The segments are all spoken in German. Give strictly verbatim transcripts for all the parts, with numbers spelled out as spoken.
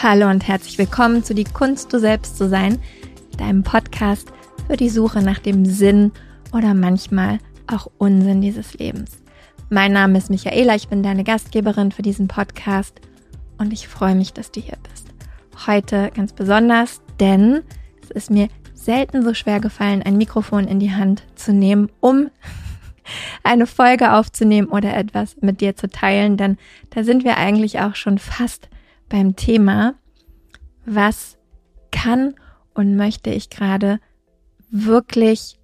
Hallo und herzlich willkommen zu Die Kunst, du selbst zu sein, deinem Podcast für die Suche nach dem Sinn oder manchmal auch Unsinn dieses Lebens. Mein Name ist Michaela, ich bin deine Gastgeberin für diesen Podcast und ich freue mich, dass du hier bist. Heute ganz besonders, denn es ist mir selten so schwer gefallen, ein Mikrofon in die Hand zu nehmen, um eine Folge aufzunehmen oder etwas mit dir zu teilen, denn da sind wir eigentlich auch schon fast beim Thema, was kann und möchte ich gerade wirklich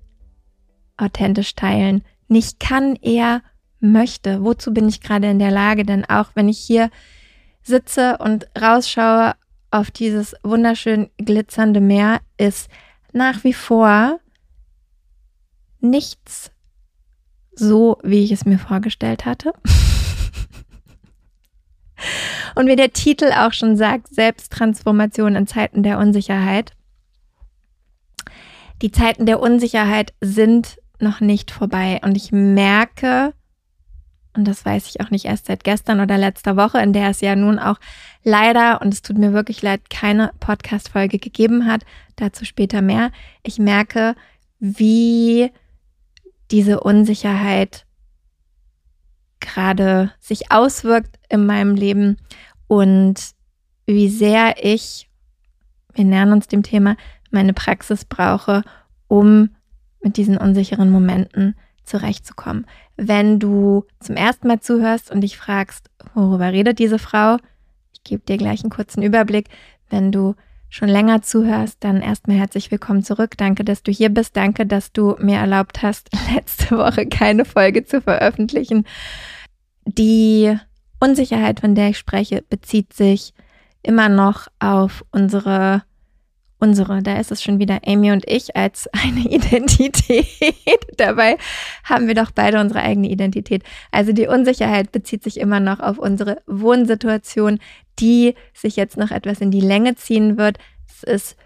authentisch teilen. Nicht kann, eher möchte. Wozu bin ich gerade in der Lage? Denn auch wenn ich hier sitze und rausschaue auf dieses wunderschön glitzernde Meer, ist nach wie vor nichts so, wie ich es mir vorgestellt hatte. Und wie der Titel auch schon sagt, Selbsttransformation in Zeiten der Unsicherheit. Die Zeiten der Unsicherheit sind noch nicht vorbei. Und ich merke, und das weiß ich auch nicht erst seit gestern oder letzter Woche, in der es ja nun auch leider, und es tut mir wirklich leid, keine Podcast-Folge gegeben hat, dazu später mehr. Ich merke, wie diese Unsicherheit gerade sich auswirkt in meinem Leben und wie sehr ich, wir nähern uns dem Thema, meine Praxis brauche, um mit diesen unsicheren Momenten zurechtzukommen. Wenn du zum ersten Mal zuhörst und dich fragst, worüber redet diese Frau? Ich gebe dir gleich einen kurzen Überblick. Wenn du schon länger zuhörst, dann erstmal herzlich willkommen zurück. Danke, dass du hier bist. Danke, dass du mir erlaubt hast, letzte Woche keine Folge zu veröffentlichen. Die Unsicherheit, von der ich spreche, bezieht sich immer noch auf unsere, unsere, da ist es schon wieder Amy und ich als eine Identität. Dabei haben wir doch beide unsere eigene Identität. Also die Unsicherheit bezieht sich immer noch auf unsere Wohnsituation, die sich jetzt noch etwas in die Länge ziehen wird. Es ist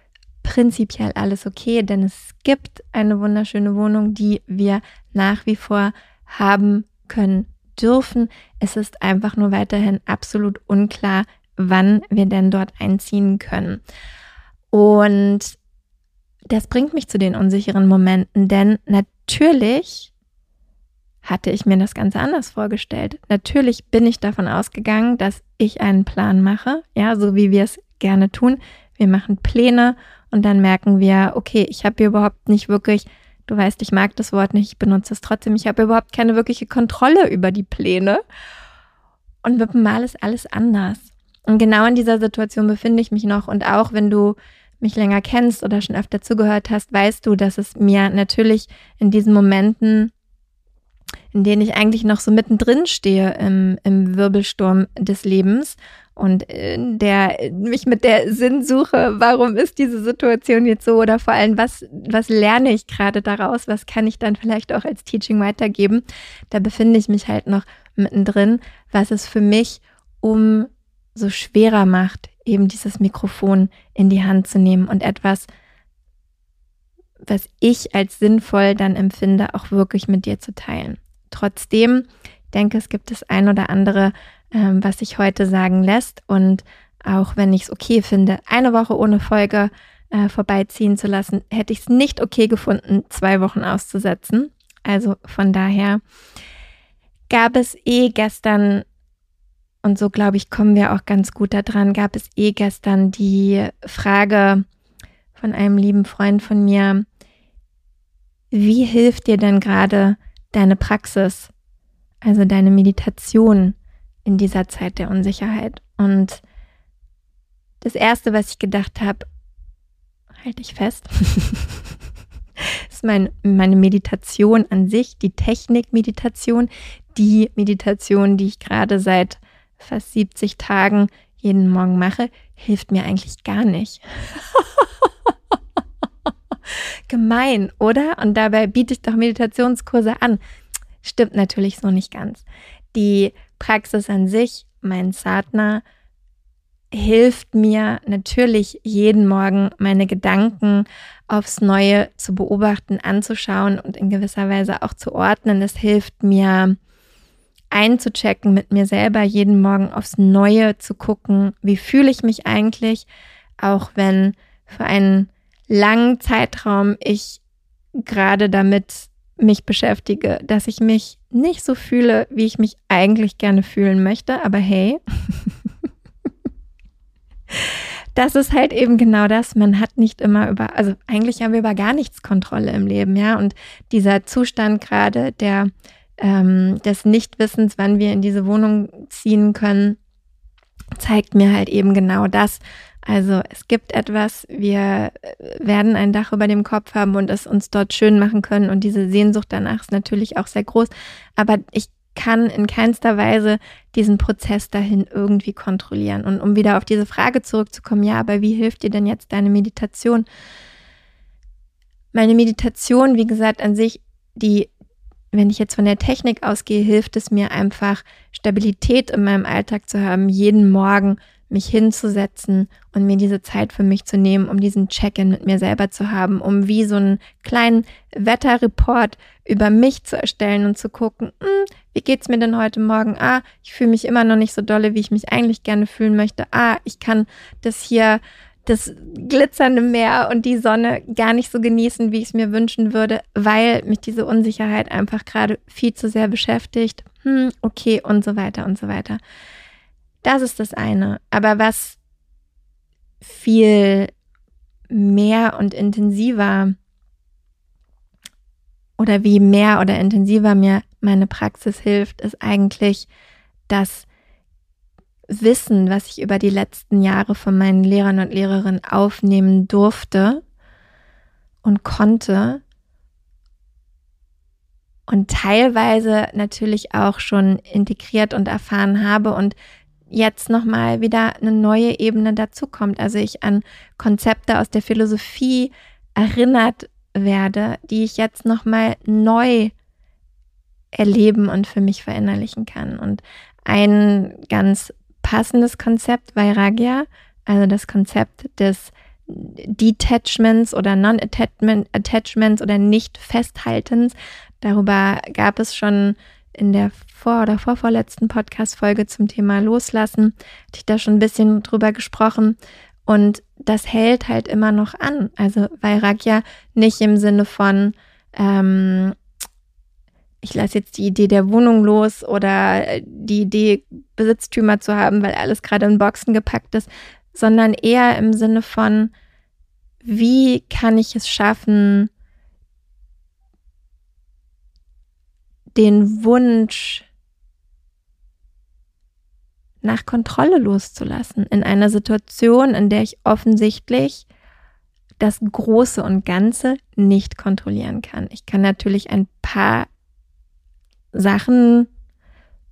prinzipiell alles okay, denn es gibt eine wunderschöne Wohnung, die wir nach wie vor haben können dürfen. Es ist einfach nur weiterhin absolut unklar, wann wir denn dort einziehen können. Und das bringt mich zu den unsicheren Momenten, denn natürlich hatte ich mir das Ganze anders vorgestellt. Natürlich bin ich davon ausgegangen, dass ich einen Plan mache, ja, so wie wir es gerne tun. Wir machen Pläne und dann merken wir, okay, ich habe hier überhaupt nicht wirklich, du weißt, ich mag das Wort nicht, ich benutze es trotzdem, ich habe überhaupt keine wirkliche Kontrolle über die Pläne und mit dem Mal ist alles anders. Und genau in dieser Situation befinde ich mich noch und auch wenn du mich länger kennst oder schon öfter zugehört hast, weißt du, dass es mir natürlich in diesen Momenten, in denen ich eigentlich noch so mittendrin stehe im, im Wirbelsturm des Lebens und in der mich mit der Sinnsuche, warum ist diese Situation jetzt so oder vor allem, was, was lerne ich gerade daraus, was kann ich dann vielleicht auch als Teaching weitergeben, da befinde ich mich halt noch mittendrin, was es für mich umso schwerer macht, eben dieses Mikrofon in die Hand zu nehmen und etwas, was ich als sinnvoll dann empfinde, auch wirklich mit dir zu teilen. Trotzdem, ich denke, es gibt das ein oder andere, ähm, was sich heute sagen lässt. Und auch wenn ich es okay finde, eine Woche ohne Folge äh, vorbeiziehen zu lassen, hätte ich es nicht okay gefunden, zwei Wochen auszusetzen. Also von daher gab es eh gestern, und so glaube ich, kommen wir auch ganz gut da dran, gab es eh gestern die Frage von einem lieben Freund von mir, wie hilft dir denn gerade deine Praxis, also deine Meditation in dieser Zeit der Unsicherheit? Und das Erste, was ich gedacht habe, halte ich fest, ist mein, meine Meditation an sich, die Technikmeditation, die Meditation, die ich gerade seit fast siebzig Tagen jeden Morgen mache, hilft mir eigentlich gar nicht. Gemein, oder? Und dabei biete ich doch Meditationskurse an. Stimmt natürlich so nicht ganz. Die Praxis an sich, mein Sadhana, hilft mir natürlich jeden Morgen, meine Gedanken aufs Neue zu beobachten, anzuschauen und in gewisser Weise auch zu ordnen. Es hilft mir, einzuchecken mit mir selber, jeden Morgen aufs Neue zu gucken, wie fühle ich mich eigentlich, auch wenn für einen langen Zeitraum ich gerade damit mich beschäftige, dass ich mich nicht so fühle, wie ich mich eigentlich gerne fühlen möchte, aber hey, das ist halt eben genau das, man hat nicht immer über, also eigentlich haben wir über gar nichts Kontrolle im Leben, ja, und dieser Zustand gerade der, ähm, des Nichtwissens, wann wir in diese Wohnung ziehen können, zeigt mir halt eben genau das. Also es gibt etwas, wir werden ein Dach über dem Kopf haben und es uns dort schön machen können und diese Sehnsucht danach ist natürlich auch sehr groß, aber ich kann in keinster Weise diesen Prozess dahin irgendwie kontrollieren. Und um wieder auf diese Frage zurückzukommen, ja, aber wie hilft dir denn jetzt deine Meditation? Meine Meditation, wie gesagt, an sich, die, wenn ich jetzt von der Technik ausgehe, hilft es mir einfach, Stabilität in meinem Alltag zu haben, jeden Morgen mich hinzusetzen und mir diese Zeit für mich zu nehmen, um diesen Check-in mit mir selber zu haben, um wie so einen kleinen Wetterreport über mich zu erstellen und zu gucken, wie geht's mir denn heute Morgen? Ah, ich fühle mich immer noch nicht so dolle, wie ich mich eigentlich gerne fühlen möchte. Ah, ich kann das hier, das glitzernde Meer und die Sonne gar nicht so genießen, wie ich es mir wünschen würde, weil mich diese Unsicherheit einfach gerade viel zu sehr beschäftigt. Hm, okay, und so weiter und so weiter. Das ist das eine, aber was viel mehr und intensiver oder wie mehr oder intensiver mir meine Praxis hilft, ist eigentlich das Wissen, was ich über die letzten Jahre von meinen Lehrern und Lehrerinnen aufnehmen durfte und konnte und teilweise natürlich auch schon integriert und erfahren habe und jetzt nochmal wieder eine neue Ebene dazukommt. Also ich an Konzepte aus der Philosophie erinnert werde, die ich jetzt nochmal neu erleben und für mich verinnerlichen kann. Und ein ganz passendes Konzept, Vairagya, also das Konzept des Detachments oder Non-Attachments oder Nicht-Festhaltens, darüber gab es schon in der vor- oder vorvorletzten Podcast-Folge zum Thema Loslassen, hatte ich da schon ein bisschen drüber gesprochen und das hält halt immer noch an. Also Vairagya nicht im Sinne von, ähm, ich lasse jetzt die Idee der Wohnung los oder die Idee, Besitztümer zu haben, weil alles gerade in Boxen gepackt ist, sondern eher im Sinne von, wie kann ich es schaffen, den Wunsch nach Kontrolle loszulassen in einer Situation, in der ich offensichtlich das Große und Ganze nicht kontrollieren kann. Ich kann natürlich ein paar Sachen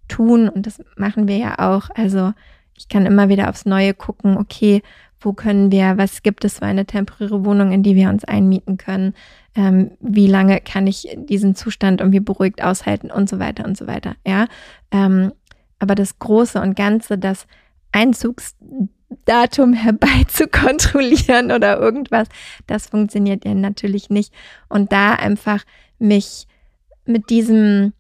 tun und das machen wir ja auch. Also ich kann immer wieder aufs Neue gucken, okay, wo können wir, was gibt es für eine temporäre Wohnung, in die wir uns einmieten können, ähm, wie lange kann ich diesen Zustand irgendwie beruhigt aushalten und so weiter und so weiter, ja. Ähm, aber das Große und Ganze, das Einzugsdatum herbeizukontrollieren oder irgendwas, das funktioniert ja natürlich nicht. Und da einfach mich mit diesem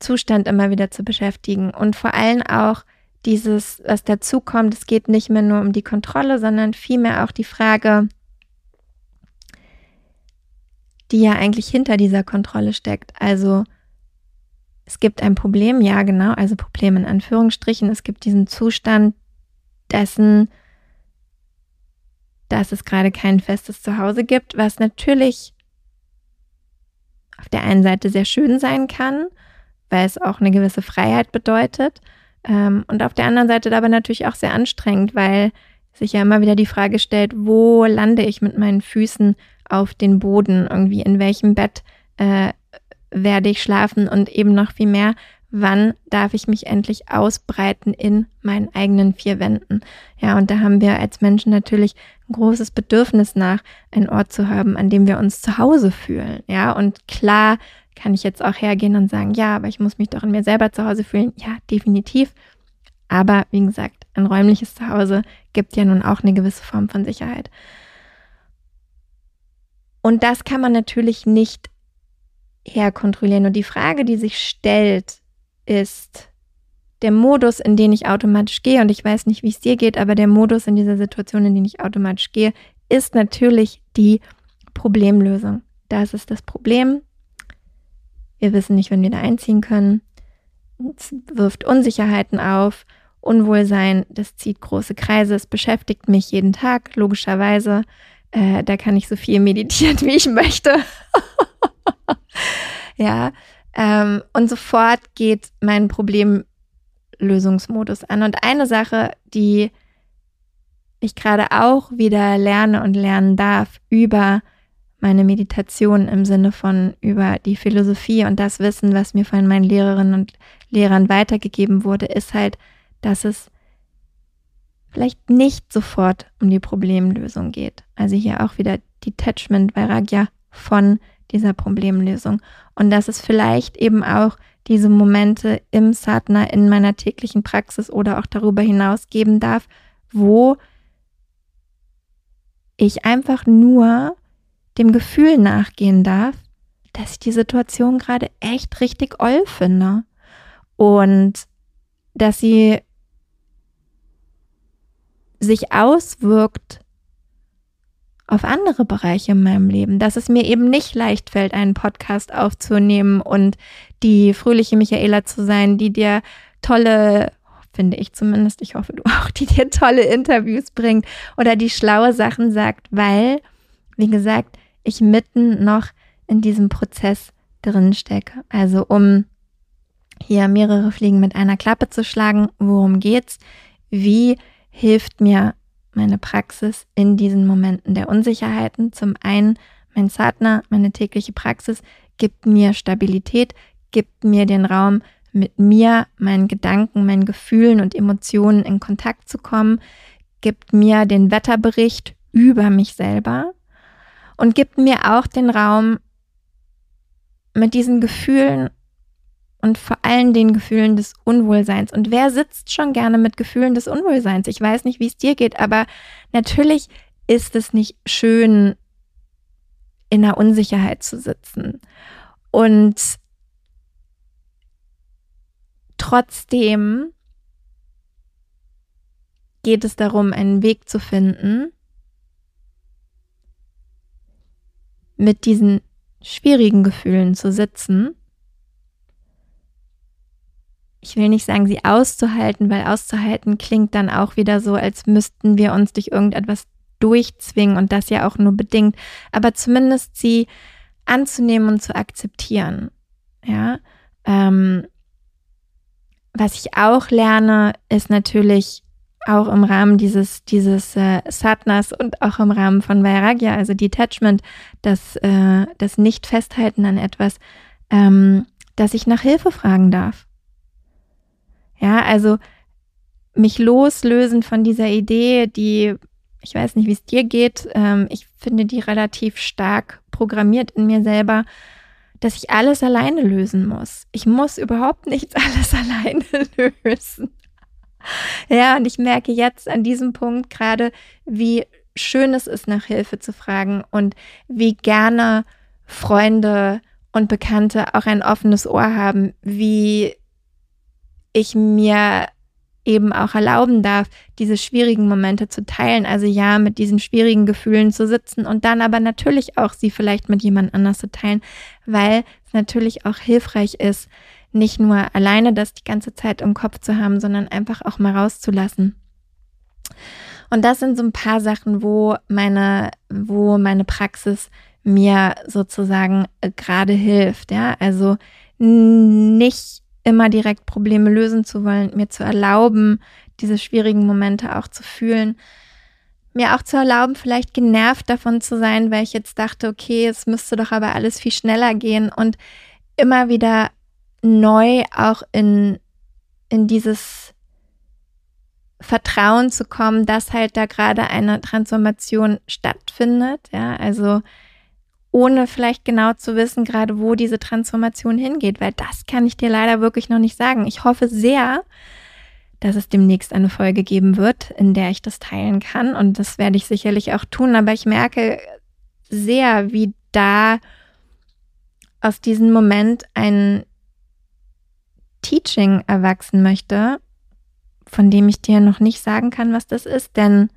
Zustand immer wieder zu beschäftigen und vor allem auch dieses, was dazu kommt, es geht nicht mehr nur um die Kontrolle, sondern vielmehr auch die Frage, die ja eigentlich hinter dieser Kontrolle steckt. Also es gibt ein Problem, ja genau, also Problem in Anführungsstrichen, es gibt diesen Zustand dessen, dass es gerade kein festes Zuhause gibt, was natürlich auf der einen Seite sehr schön sein kann, weil es auch eine gewisse Freiheit bedeutet, und auf der anderen Seite dabei natürlich auch sehr anstrengend, weil sich ja immer wieder die Frage stellt, wo lande ich mit meinen Füßen auf den Boden irgendwie, in welchem Bett äh, werde ich schlafen und eben noch viel mehr, wann darf ich mich endlich ausbreiten in meinen eigenen vier Wänden. Ja, und da haben wir als Menschen natürlich ein großes Bedürfnis nach, einen Ort zu haben, an dem wir uns zu Hause fühlen. Ja, und klar, kann ich jetzt auch hergehen und sagen, ja, aber ich muss mich doch in mir selber zu Hause fühlen. Ja, definitiv. Aber wie gesagt, ein räumliches Zuhause gibt ja nun auch eine gewisse Form von Sicherheit. Und das kann man natürlich nicht herkontrollieren. Und die Frage, die sich stellt, ist der Modus, in den ich automatisch gehe, und ich weiß nicht, wie es dir geht, aber der Modus in dieser Situation, in den ich automatisch gehe, ist natürlich die Problemlösung. Das ist das Problem. Wir wissen nicht, wann wir da einziehen können. Es wirft Unsicherheiten auf, Unwohlsein, das zieht große Kreise, es beschäftigt mich jeden Tag, logischerweise. Äh, da kann ich so viel meditieren, wie ich möchte. Ja, ähm, und sofort geht mein Problemlösungsmodus an. Und eine Sache, die ich gerade auch wieder lerne und lernen darf über meine Meditation im Sinne von über die Philosophie und das Wissen, was mir von meinen Lehrerinnen und Lehrern weitergegeben wurde, ist halt, dass es vielleicht nicht sofort um die Problemlösung geht. Also hier auch wieder Detachment, Vairagya von dieser Problemlösung. Und dass es vielleicht eben auch diese Momente im Sadhana, in meiner täglichen Praxis oder auch darüber hinaus geben darf, wo ich einfach nur dem Gefühl nachgehen darf, dass ich die Situation gerade echt richtig oll finde und dass sie sich auswirkt auf andere Bereiche in meinem Leben, dass es mir eben nicht leicht fällt, einen Podcast aufzunehmen und die fröhliche Michaela zu sein, die dir tolle, finde ich zumindest, ich hoffe du auch, die dir tolle Interviews bringt oder die schlaue Sachen sagt, weil, wie gesagt, ich mitten noch in diesem Prozess drin stecke. Also um hier mehrere Fliegen mit einer Klappe zu schlagen, worum geht's? Wie hilft mir meine Praxis in diesen Momenten der Unsicherheiten? Zum einen, mein Sadhana, meine tägliche Praxis, gibt mir Stabilität, gibt mir den Raum, mit mir, meinen Gedanken, meinen Gefühlen und Emotionen in Kontakt zu kommen, gibt mir den Wetterbericht über mich selber und gibt mir auch den Raum, mit diesen Gefühlen und vor allem den Gefühlen des Unwohlseins. Und wer sitzt schon gerne mit Gefühlen des Unwohlseins? Ich weiß nicht, wie es dir geht, aber natürlich ist es nicht schön, in der Unsicherheit zu sitzen. Und trotzdem geht es darum, einen Weg zu finden, mit diesen schwierigen Gefühlen zu sitzen. Ich will nicht sagen, sie auszuhalten, weil auszuhalten klingt dann auch wieder so, als müssten wir uns durch irgendetwas durchzwingen und das ja auch nur bedingt, aber zumindest sie anzunehmen und zu akzeptieren. Ja, ähm, was ich auch lerne, ist natürlich auch im Rahmen dieses, dieses äh, Sadhanas und auch im Rahmen von Vairagya, also Detachment, das, äh, das Nicht-Festhalten an etwas, ähm, dass ich nach Hilfe fragen darf. Ja, also mich loslösen von dieser Idee, die, ich weiß nicht, wie es dir geht, ähm, ich finde die relativ stark programmiert in mir selber, dass ich alles alleine lösen muss. Ich muss überhaupt nichts alles alleine lösen. Ja, und ich merke jetzt an diesem Punkt gerade, wie schön es ist, nach Hilfe zu fragen und wie gerne Freunde und Bekannte auch ein offenes Ohr haben, wie ich mir eben auch erlauben darf, diese schwierigen Momente zu teilen. Also ja, mit diesen schwierigen Gefühlen zu sitzen und dann aber natürlich auch sie vielleicht mit jemand anders zu teilen, weil es natürlich auch hilfreich ist, nicht nur alleine das die ganze Zeit im Kopf zu haben, sondern einfach auch mal rauszulassen. Und das sind so ein paar Sachen, wo meine, wo meine Praxis mir sozusagen gerade hilft. Ja, also nicht immer direkt Probleme lösen zu wollen, mir zu erlauben, diese schwierigen Momente auch zu fühlen, mir auch zu erlauben, vielleicht genervt davon zu sein, weil ich jetzt dachte, okay, es müsste doch aber alles viel schneller gehen, und immer wieder neu auch in, in dieses Vertrauen zu kommen, dass halt da gerade eine Transformation stattfindet, ja, also ohne vielleicht genau zu wissen, gerade wo diese Transformation hingeht, weil das kann ich dir leider wirklich noch nicht sagen. Ich hoffe sehr, dass es demnächst eine Folge geben wird, in der ich das teilen kann, und das werde ich sicherlich auch tun, aber ich merke sehr, wie da aus diesem Moment ein Teaching erwachsen möchte, von dem ich dir noch nicht sagen kann, was das ist, denn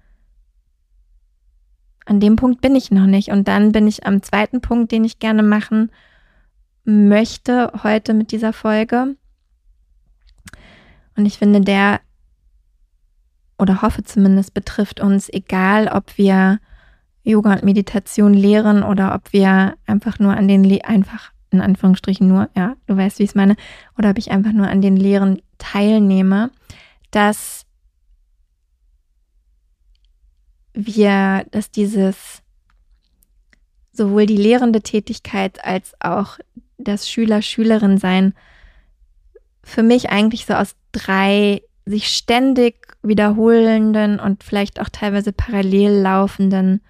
an dem Punkt bin ich noch nicht. Und dann bin ich am zweiten Punkt, den ich gerne machen möchte heute mit dieser Folge. Und ich finde, der, oder hoffe zumindest, betrifft uns, egal ob wir Yoga und Meditation lehren oder ob wir einfach nur an den, Le- einfach in Anführungsstrichen nur, ja, du weißt, wie ich es meine, oder ob ich einfach nur an den Lehren teilnehme, dass wir, dass dieses sowohl die lehrende Tätigkeit als auch das Schüler-Schülerin-Sein für mich eigentlich so aus drei sich ständig wiederholenden und vielleicht auch teilweise parallel laufenden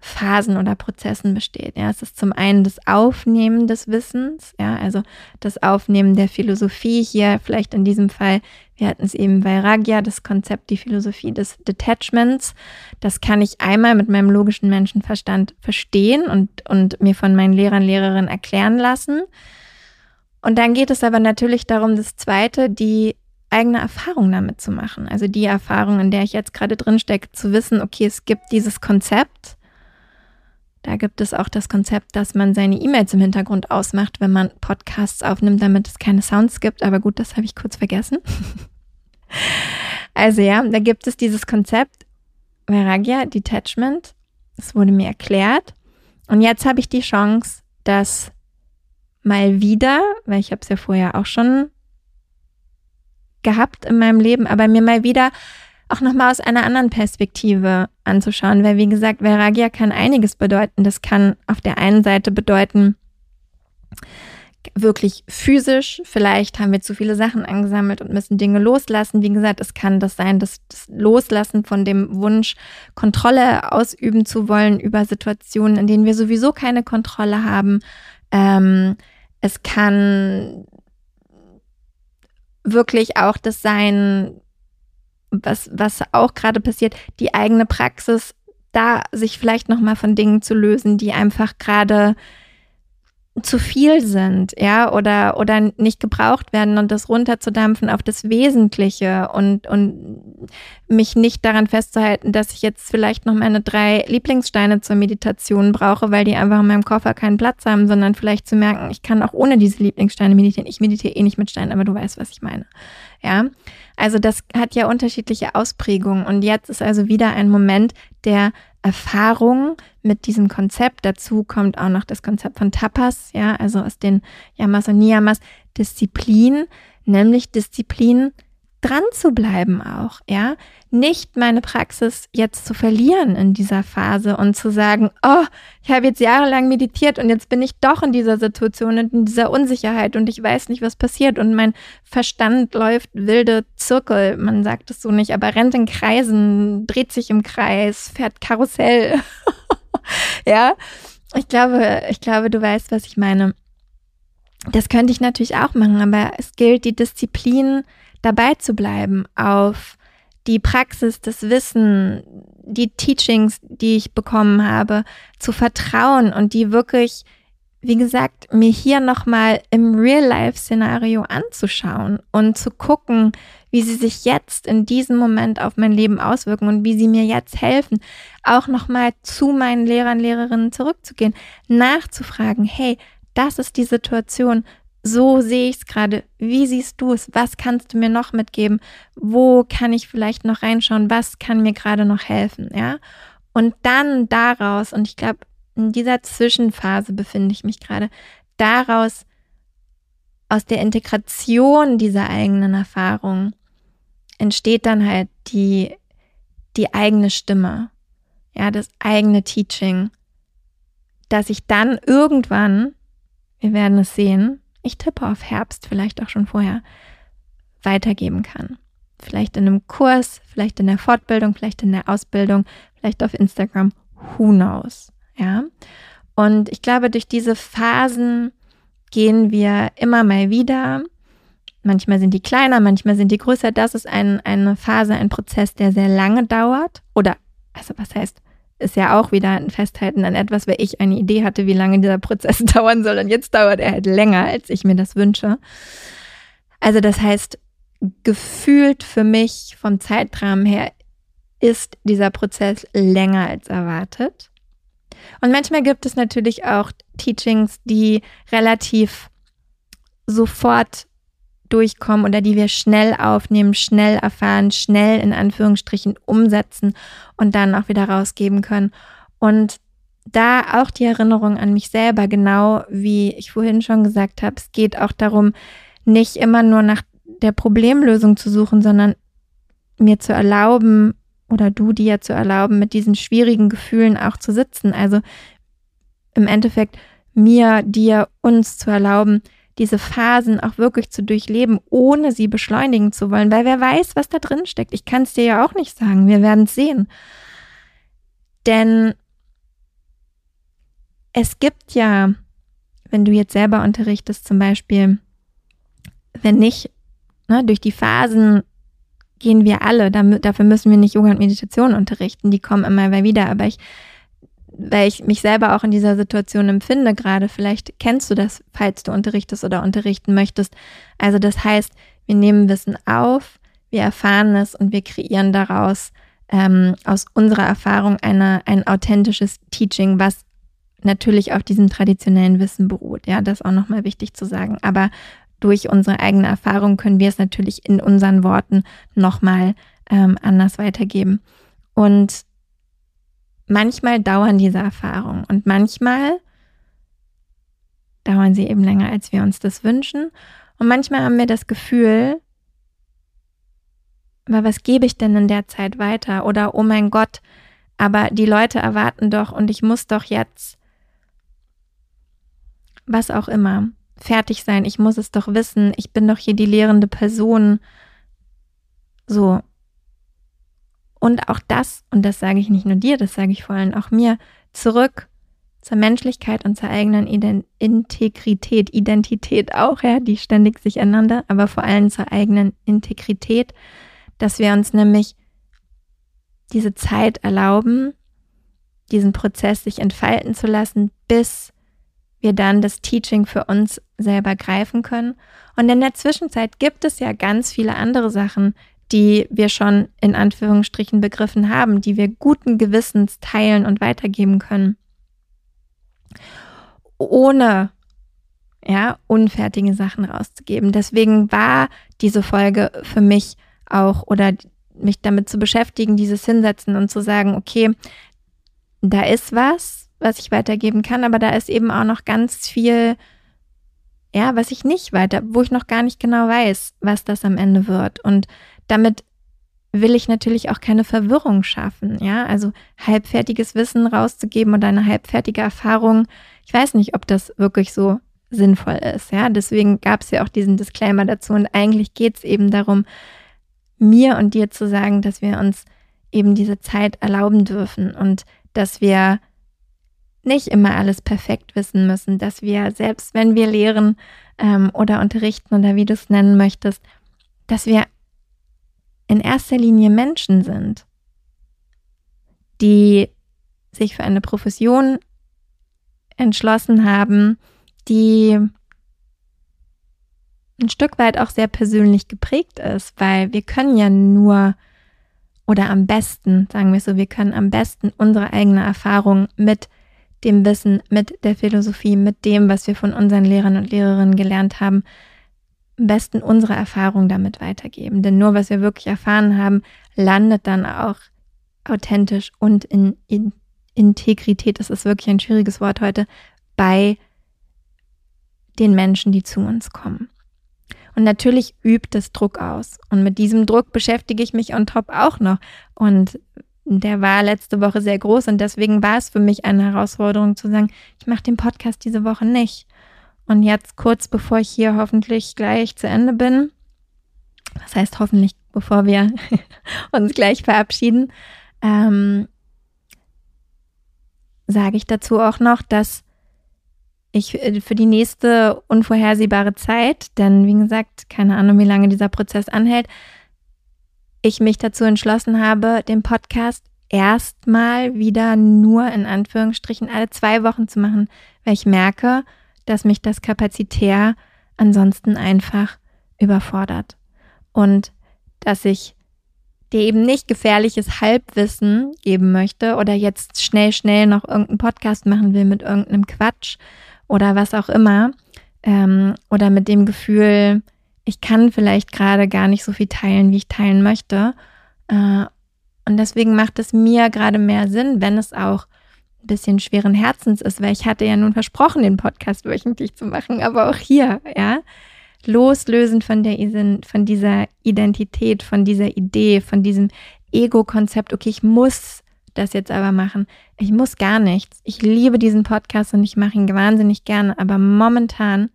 Phasen oder Prozessen besteht. Ja, es ist zum einen das Aufnehmen des Wissens, ja, also das Aufnehmen der Philosophie hier, vielleicht in diesem Fall, wir hatten es eben Vairagya, das Konzept, die Philosophie des Detachments. Das kann ich einmal mit meinem logischen Menschenverstand verstehen und, und mir von meinen Lehrern, Lehrerinnen erklären lassen. Und dann geht es aber natürlich darum, das Zweite, die eigene Erfahrung damit zu machen. Also die Erfahrung, in der ich jetzt gerade drin stecke, zu wissen, okay, es gibt dieses Konzept. Da gibt es auch das Konzept, dass man seine E-Mails im Hintergrund ausmacht, wenn man Podcasts aufnimmt, damit es keine Sounds gibt. Aber gut, das habe ich kurz vergessen. Also ja, da gibt es dieses Konzept, Vairagya, Detachment. Das wurde mir erklärt. Und jetzt habe ich die Chance, das mal wieder, weil ich habe es ja vorher auch schon gehabt in meinem Leben, aber mir mal wieder auch nochmal aus einer anderen Perspektive anzuschauen, weil wie gesagt, Vairagya kann einiges bedeuten. Das kann auf der einen Seite bedeuten, wirklich physisch, vielleicht haben wir zu viele Sachen angesammelt und müssen Dinge loslassen. Wie gesagt, es kann das sein, dass das Loslassen von dem Wunsch, Kontrolle ausüben zu wollen über Situationen, in denen wir sowieso keine Kontrolle haben. Ähm, es kann wirklich auch das sein, was, was auch gerade passiert, die eigene Praxis, da sich vielleicht nochmal von Dingen zu lösen, die einfach gerade zu viel sind, ja, oder, oder nicht gebraucht werden und das runterzudampfen auf das Wesentliche und, und mich nicht daran festzuhalten, dass ich jetzt vielleicht noch meine drei Lieblingssteine zur Meditation brauche, weil die einfach in meinem Koffer keinen Platz haben, sondern vielleicht zu merken, ich kann auch ohne diese Lieblingssteine meditieren. Ich meditiere eh nicht mit Steinen, aber du weißt, was ich meine. Ja, also das hat ja unterschiedliche Ausprägungen und jetzt ist also wieder ein Moment der Erfahrung mit diesem Konzept. Dazu kommt auch noch das Konzept von Tapas, ja, also aus den Yamas und Niyamas, Disziplin, nämlich Disziplin, dran zu bleiben auch, ja, nicht meine Praxis jetzt zu verlieren in dieser Phase und zu sagen, oh, ich habe jetzt jahrelang meditiert und jetzt bin ich doch in dieser Situation und in dieser Unsicherheit und ich weiß nicht, was passiert und mein Verstand läuft wilde Zirkel, man sagt es so nicht, aber rennt in Kreisen, dreht sich im Kreis, fährt Karussell, ja, ich glaube, ich glaube, du weißt, was ich meine. Das könnte ich natürlich auch machen, aber es gilt, die Disziplin dabei zu bleiben, auf die Praxis, das Wissen, die Teachings, die ich bekommen habe, zu vertrauen und die wirklich, wie gesagt, mir hier nochmal im Real-Life-Szenario anzuschauen und zu gucken, wie sie sich jetzt in diesem Moment auf mein Leben auswirken und wie sie mir jetzt helfen, auch nochmal zu meinen Lehrern, Lehrerinnen zurückzugehen, nachzufragen, hey, das ist die Situation, so sehe ich es gerade. Wie siehst du es? Was kannst du mir noch mitgeben? Wo kann ich vielleicht noch reinschauen? Was kann mir gerade noch helfen? Ja? Und dann daraus, und ich glaube, in dieser Zwischenphase befinde ich mich gerade, daraus, aus der Integration dieser eigenen Erfahrung, entsteht dann halt die, die eigene Stimme, ja, das eigene Teaching, dass ich dann irgendwann, wir werden es sehen, ich tippe auf Herbst, vielleicht auch schon vorher, weitergeben kann. Vielleicht in einem Kurs, vielleicht in der Fortbildung, vielleicht in der Ausbildung, vielleicht auf Instagram, who knows, ja. Und ich glaube, durch diese Phasen gehen wir immer mal wieder. Manchmal sind die kleiner, manchmal sind die größer. Das ist ein, eine Phase, ein Prozess, der sehr lange dauert. Oder, also was heißt, ist ja auch wieder ein Festhalten an etwas, weil ich eine Idee hatte, wie lange dieser Prozess dauern soll und jetzt dauert er halt länger, als ich mir das wünsche. Also das heißt, gefühlt für mich vom Zeitrahmen her ist dieser Prozess länger als erwartet. Und manchmal gibt es natürlich auch Teachings, die relativ sofort durchkommen oder die wir schnell aufnehmen, schnell erfahren, schnell in Anführungsstrichen umsetzen und dann auch wieder rausgeben können. Und da auch die Erinnerung an mich selber, genau wie ich vorhin schon gesagt habe, es geht auch darum, nicht immer nur nach der Problemlösung zu suchen, sondern mir zu erlauben oder du dir zu erlauben, mit diesen schwierigen Gefühlen auch zu sitzen. Also im Endeffekt mir, dir, uns zu erlauben, diese Phasen auch wirklich zu durchleben, ohne sie beschleunigen zu wollen, weil wer weiß, was da drin steckt. Ich kann es dir ja auch nicht sagen, wir werden es sehen. Denn es gibt ja, wenn du jetzt selber unterrichtest zum Beispiel, wenn nicht, ne, durch die Phasen gehen wir alle, dafür müssen wir nicht Yoga und Meditation unterrichten, die kommen immer wieder, aber ich weil ich mich selber auch in dieser Situation empfinde gerade, vielleicht kennst du das, falls du unterrichtest oder unterrichten möchtest. Also das heißt, wir nehmen Wissen auf, wir erfahren es und wir kreieren daraus ähm, aus unserer Erfahrung eine, ein authentisches Teaching, was natürlich auf diesem traditionellen Wissen beruht. Ja, das ist auch nochmal wichtig zu sagen. Aber durch unsere eigene Erfahrung können wir es natürlich in unseren Worten nochmal ähm, anders weitergeben. Und manchmal dauern diese Erfahrungen und manchmal dauern sie eben länger, als wir uns das wünschen. Und manchmal haben wir das Gefühl, aber was gebe ich denn in der Zeit weiter? Oder oh mein Gott, aber die Leute erwarten doch und ich muss doch jetzt, was auch immer, fertig sein. Ich muss es doch wissen. Ich bin doch hier die lehrende Person. So. Und auch das, und das sage ich nicht nur dir, das sage ich vor allem auch mir, zurück zur Menschlichkeit und zur eigenen Ident- Integrität, Identität auch, ja, die ständig sich ändernde, aber vor allem zur eigenen Integrität, dass wir uns nämlich diese Zeit erlauben, diesen Prozess sich entfalten zu lassen, bis wir dann das Teaching für uns selber greifen können. Und in der Zwischenzeit gibt es ja ganz viele andere Sachen, die wir schon in Anführungsstrichen begriffen haben, die wir guten Gewissens teilen und weitergeben können. Ohne, ja, unfertige Sachen rauszugeben. Deswegen war diese Folge für mich auch, oder mich damit zu beschäftigen, dieses Hinsetzen und zu sagen, okay, da ist was, was ich weitergeben kann, aber da ist eben auch noch ganz viel, ja, was ich nicht weiter, wo ich noch gar nicht genau weiß, was das am Ende wird. Und damit will ich natürlich auch keine Verwirrung schaffen, ja, also halbfertiges Wissen rauszugeben oder eine halbfertige Erfahrung, ich weiß nicht, ob das wirklich so sinnvoll ist, ja, deswegen gab es ja auch diesen Disclaimer dazu und eigentlich geht es eben darum, mir und dir zu sagen, dass wir uns eben diese Zeit erlauben dürfen und dass wir nicht immer alles perfekt wissen müssen, dass wir selbst, wenn wir lehren ähm, oder unterrichten oder wie du es nennen möchtest, dass wir in erster Linie Menschen sind, die sich für eine Profession entschlossen haben, die ein Stück weit auch sehr persönlich geprägt ist, weil wir können ja nur oder am besten, sagen wir so, wir können am besten unsere eigene Erfahrung mit dem Wissen, mit der Philosophie, mit dem, was wir von unseren Lehrern und Lehrerinnen gelernt haben, am besten unsere Erfahrung damit weitergeben. Denn nur was wir wirklich erfahren haben, landet dann auch authentisch und in, in Integrität, das ist wirklich ein schwieriges Wort heute, bei den Menschen, die zu uns kommen. Und natürlich übt es Druck aus. Und mit diesem Druck beschäftige ich mich on top auch noch. Und der war letzte Woche sehr groß und deswegen war es für mich eine Herausforderung zu sagen, ich mache den Podcast diese Woche nicht. Und jetzt kurz bevor ich hier hoffentlich gleich zu Ende bin, das heißt hoffentlich, bevor wir uns gleich verabschieden, ähm, sage ich dazu auch noch, dass ich für die nächste unvorhersehbare Zeit, denn wie gesagt, keine Ahnung, wie lange dieser Prozess anhält, ich mich dazu entschlossen habe, den Podcast erstmal wieder nur in Anführungsstrichen alle zwei Wochen zu machen, weil ich merke, dass mich das kapazitär ansonsten einfach überfordert und dass ich dir eben nicht gefährliches Halbwissen geben möchte oder jetzt schnell, schnell noch irgendeinen Podcast machen will mit irgendeinem Quatsch oder was auch immer, ähm, oder mit dem Gefühl, ich kann vielleicht gerade gar nicht so viel teilen, wie ich teilen möchte. Äh, und deswegen macht es mir gerade mehr Sinn, wenn es auch ein bisschen schweren Herzens ist, weil ich hatte ja nun versprochen, den Podcast wöchentlich zu machen, aber auch hier, ja, loslösend von der, von dieser Identität, von dieser Idee, von diesem Ego-Konzept, okay, ich muss das jetzt aber machen. Ich muss gar nichts. Ich liebe diesen Podcast und ich mache ihn wahnsinnig gerne, aber momentan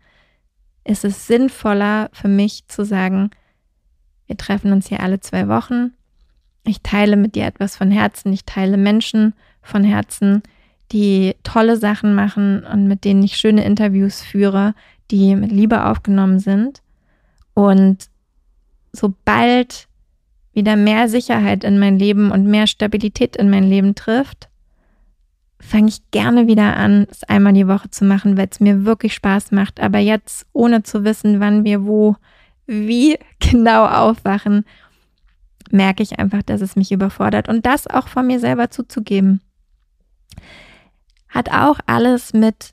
ist es sinnvoller für mich zu sagen, wir treffen uns hier alle zwei Wochen. Ich teile mit dir etwas von Herzen. Ich teile Menschen von Herzen, die tolle Sachen machen und mit denen ich schöne Interviews führe, die mit Liebe aufgenommen sind. Und sobald wieder mehr Sicherheit in mein Leben und mehr Stabilität in mein Leben trifft, fange ich gerne wieder an, es einmal die Woche zu machen, weil es mir wirklich Spaß macht. Aber jetzt, ohne zu wissen, wann wir wo, wie genau aufwachen, merke ich einfach, dass es mich überfordert. Und das auch von mir selber zuzugeben, hat auch alles mit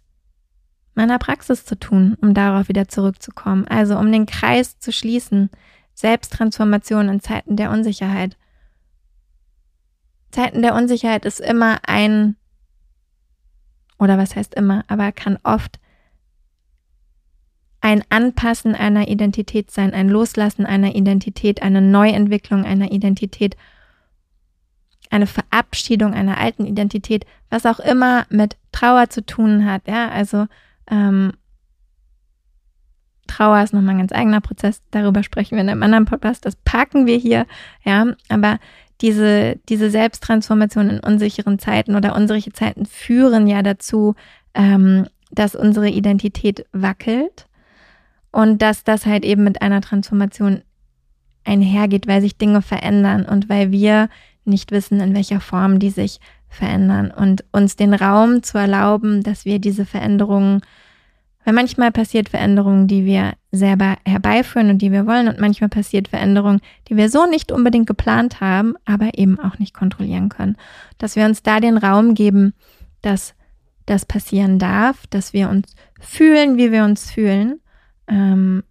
meiner Praxis zu tun, um darauf wieder zurückzukommen. Also um den Kreis zu schließen. Selbsttransformation in Zeiten der Unsicherheit. Zeiten der Unsicherheit ist immer ein, oder was heißt immer, aber kann oft ein Anpassen einer Identität sein, ein Loslassen einer Identität, eine Neuentwicklung einer Identität, eine Verabschiedung einer alten Identität, was auch immer mit Trauer zu tun hat. Ja, also ähm, Trauer ist nochmal ein ganz eigener Prozess, darüber sprechen wir in einem anderen Podcast, das packen wir hier, ja, aber diese, diese Selbsttransformation in unsicheren Zeiten oder unsichere Zeiten führen ja dazu, ähm, dass unsere Identität wackelt und dass das halt eben mit einer Transformation einhergeht, weil sich Dinge verändern und weil wir nicht wissen, in welcher Form die sich verändern und uns den Raum zu erlauben, dass wir diese Veränderungen, weil manchmal passiert Veränderungen, die wir selber herbeiführen und die wir wollen, und manchmal passiert Veränderungen, die wir so nicht unbedingt geplant haben, aber eben auch nicht kontrollieren können. Dass wir uns da den Raum geben, dass das passieren darf, dass wir uns fühlen, wie wir uns fühlen, ähm,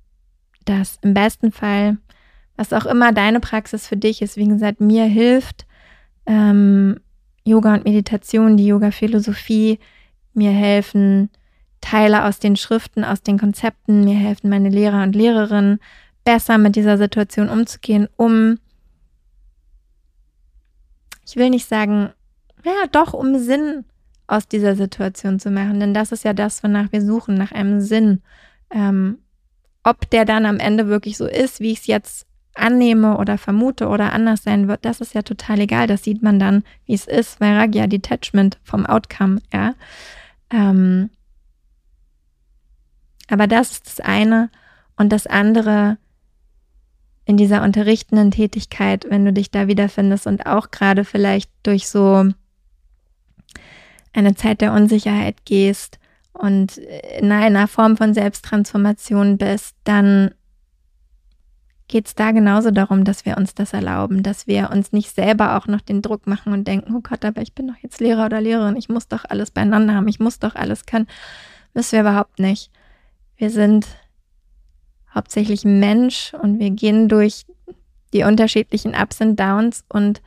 dass im besten Fall, was auch immer deine Praxis für dich ist, wie gesagt, mir hilft ähm, Yoga und Meditation, die Yoga-Philosophie, mir helfen Teile aus den Schriften, aus den Konzepten, mir helfen meine Lehrer und Lehrerinnen, besser mit dieser Situation umzugehen, um, ich will nicht sagen, ja doch, um Sinn aus dieser Situation zu machen, denn das ist ja das, wonach wir suchen, nach einem Sinn. Ähm, ob der dann am Ende wirklich so ist, wie ich es jetzt annehme oder vermute oder anders sein wird, das ist ja total egal, das sieht man dann, wie es ist, Vairagya, Detachment vom Outcome, ja, ähm, aber das ist das eine, und das andere in dieser unterrichtenden Tätigkeit, wenn du dich da wiederfindest und auch gerade vielleicht durch so eine Zeit der Unsicherheit gehst und in einer Form von Selbsttransformation bist, dann geht es da genauso darum, dass wir uns das erlauben, dass wir uns nicht selber auch noch den Druck machen und denken, oh Gott, aber ich bin doch jetzt Lehrer oder Lehrerin, ich muss doch alles beieinander haben, ich muss doch alles können. Müssen wir überhaupt nicht. Wir sind hauptsächlich Mensch und wir gehen durch die unterschiedlichen Ups und Downs und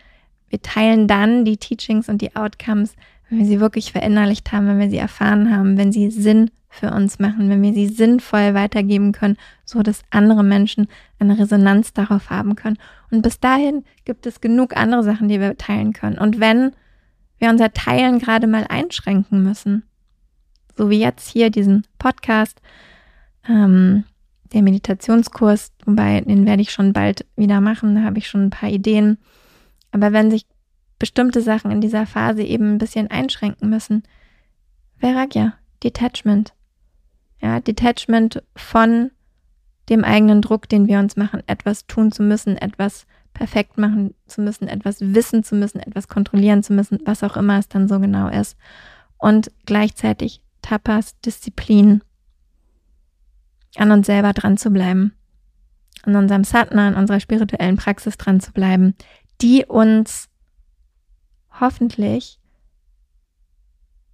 wir teilen dann die Teachings und die Outcomes, wenn wir sie wirklich verinnerlicht haben, wenn wir sie erfahren haben, wenn sie Sinn für uns machen, wenn wir sie sinnvoll weitergeben können, so dass andere Menschen eine Resonanz darauf haben können. Und bis dahin gibt es genug andere Sachen, die wir teilen können. Und wenn wir unser Teilen gerade mal einschränken müssen, so wie jetzt hier diesen Podcast, Ähm, der Meditationskurs, wobei den werde ich schon bald wieder machen, da habe ich schon ein paar Ideen. Aber wenn sich bestimmte Sachen in dieser Phase eben ein bisschen einschränken müssen, Vairagya, Detachment. Ja, Detachment von dem eigenen Druck, den wir uns machen, etwas tun zu müssen, etwas perfekt machen zu müssen, etwas wissen zu müssen, etwas kontrollieren zu müssen, was auch immer es dann so genau ist. Und gleichzeitig Tapas, Disziplin, an uns selber dran zu bleiben. in unserem Sadhana, in unserer spirituellen Praxis dran zu bleiben, die uns hoffentlich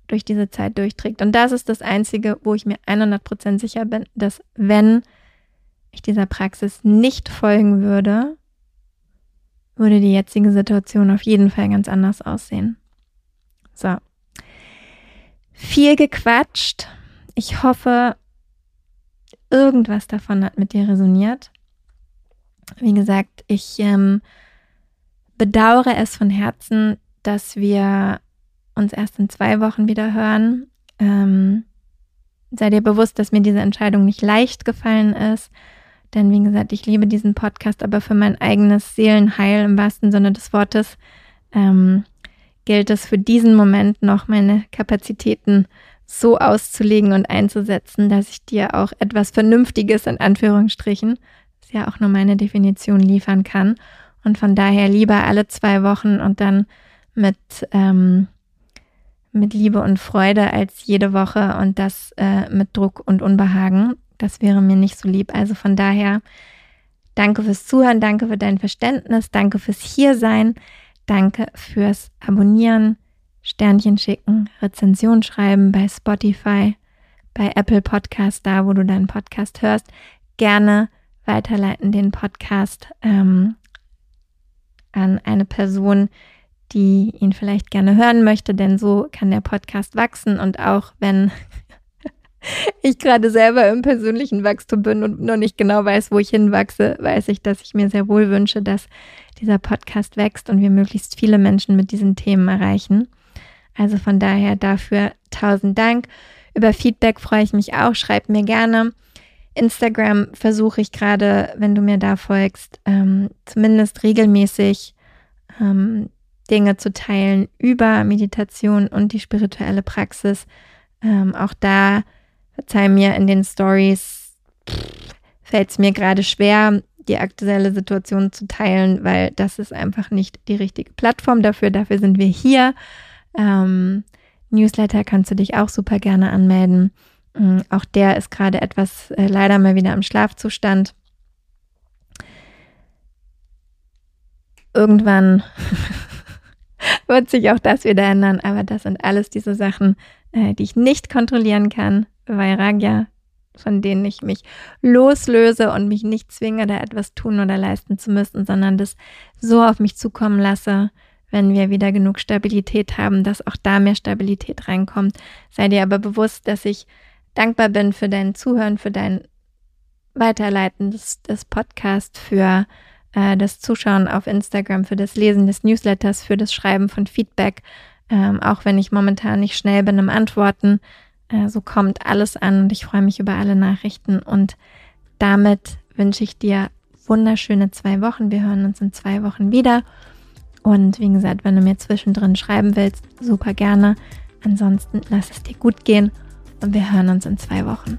durch diese Zeit durchträgt. Und das ist das Einzige, wo ich mir hundert Prozent sicher bin, dass wenn ich dieser Praxis nicht folgen würde, würde die jetzige Situation auf jeden Fall ganz anders aussehen. So. Viel gequatscht. Ich hoffe, irgendwas davon hat mit dir resoniert. Wie gesagt, ich ähm, bedauere es von Herzen, dass wir uns erst in zwei Wochen wieder hören. Ähm, sei dir bewusst, dass mir diese Entscheidung nicht leicht gefallen ist. Denn wie gesagt, ich liebe diesen Podcast, aber für mein eigenes Seelenheil im wahrsten Sinne des Wortes ähm, gilt es für diesen Moment noch, meine Kapazitäten so auszulegen und einzusetzen, dass ich dir auch etwas Vernünftiges, in Anführungsstrichen, das ist ja auch nur meine Definition, liefern kann. Und von daher lieber alle zwei Wochen und dann mit, ähm, mit Liebe und Freude als jede Woche und das äh, mit Druck und Unbehagen. Das wäre mir nicht so lieb. Also von daher, danke fürs Zuhören, danke für dein Verständnis, danke fürs Hiersein, danke fürs Abonnieren, Sternchen schicken, Rezension schreiben bei Spotify, bei Apple Podcast, da wo du deinen Podcast hörst. Gerne weiterleiten den Podcast ähm, an eine Person, die ihn vielleicht gerne hören möchte, denn so kann der Podcast wachsen und auch wenn ich gerade selber im persönlichen Wachstum bin und noch nicht genau weiß, wo ich hinwachse, weiß ich, dass ich mir sehr wohl wünsche, dass dieser Podcast wächst und wir möglichst viele Menschen mit diesen Themen erreichen. Also von daher dafür tausend Dank. Über Feedback freue ich mich auch. Schreib mir gerne. Instagram versuche ich gerade, wenn du mir da folgst, ähm, zumindest regelmäßig ähm, Dinge zu teilen über Meditation und die spirituelle Praxis. Ähm, auch da verzeih mir, in den Stories fällt es mir gerade schwer, die aktuelle Situation zu teilen, weil das ist einfach nicht die richtige Plattform dafür. Dafür sind wir hier. Ähm, Newsletter kannst du dich auch super gerne anmelden. Ähm, auch der ist gerade etwas äh, leider mal wieder im Schlafzustand. Irgendwann wird sich auch das wieder ändern, aber das sind alles diese Sachen, äh, die ich nicht kontrollieren kann. Vairagya, von denen ich mich loslöse und mich nicht zwinge, da etwas tun oder leisten zu müssen, sondern das so auf mich zukommen lasse, wenn wir wieder genug Stabilität haben, dass auch da mehr Stabilität reinkommt. Sei dir aber bewusst, dass ich dankbar bin für dein Zuhören, für dein Weiterleiten des, des Podcasts, für äh, das Zuschauen auf Instagram, für das Lesen des Newsletters, für das Schreiben von Feedback, ähm, auch wenn ich momentan nicht schnell bin im Antworten. So kommt alles an und ich freue mich über alle Nachrichten und damit wünsche ich dir wunderschöne zwei Wochen. Wir hören uns in zwei Wochen wieder und wie gesagt, wenn du mir zwischendrin schreiben willst, super gerne. Ansonsten lass es dir gut gehen und wir hören uns in zwei Wochen.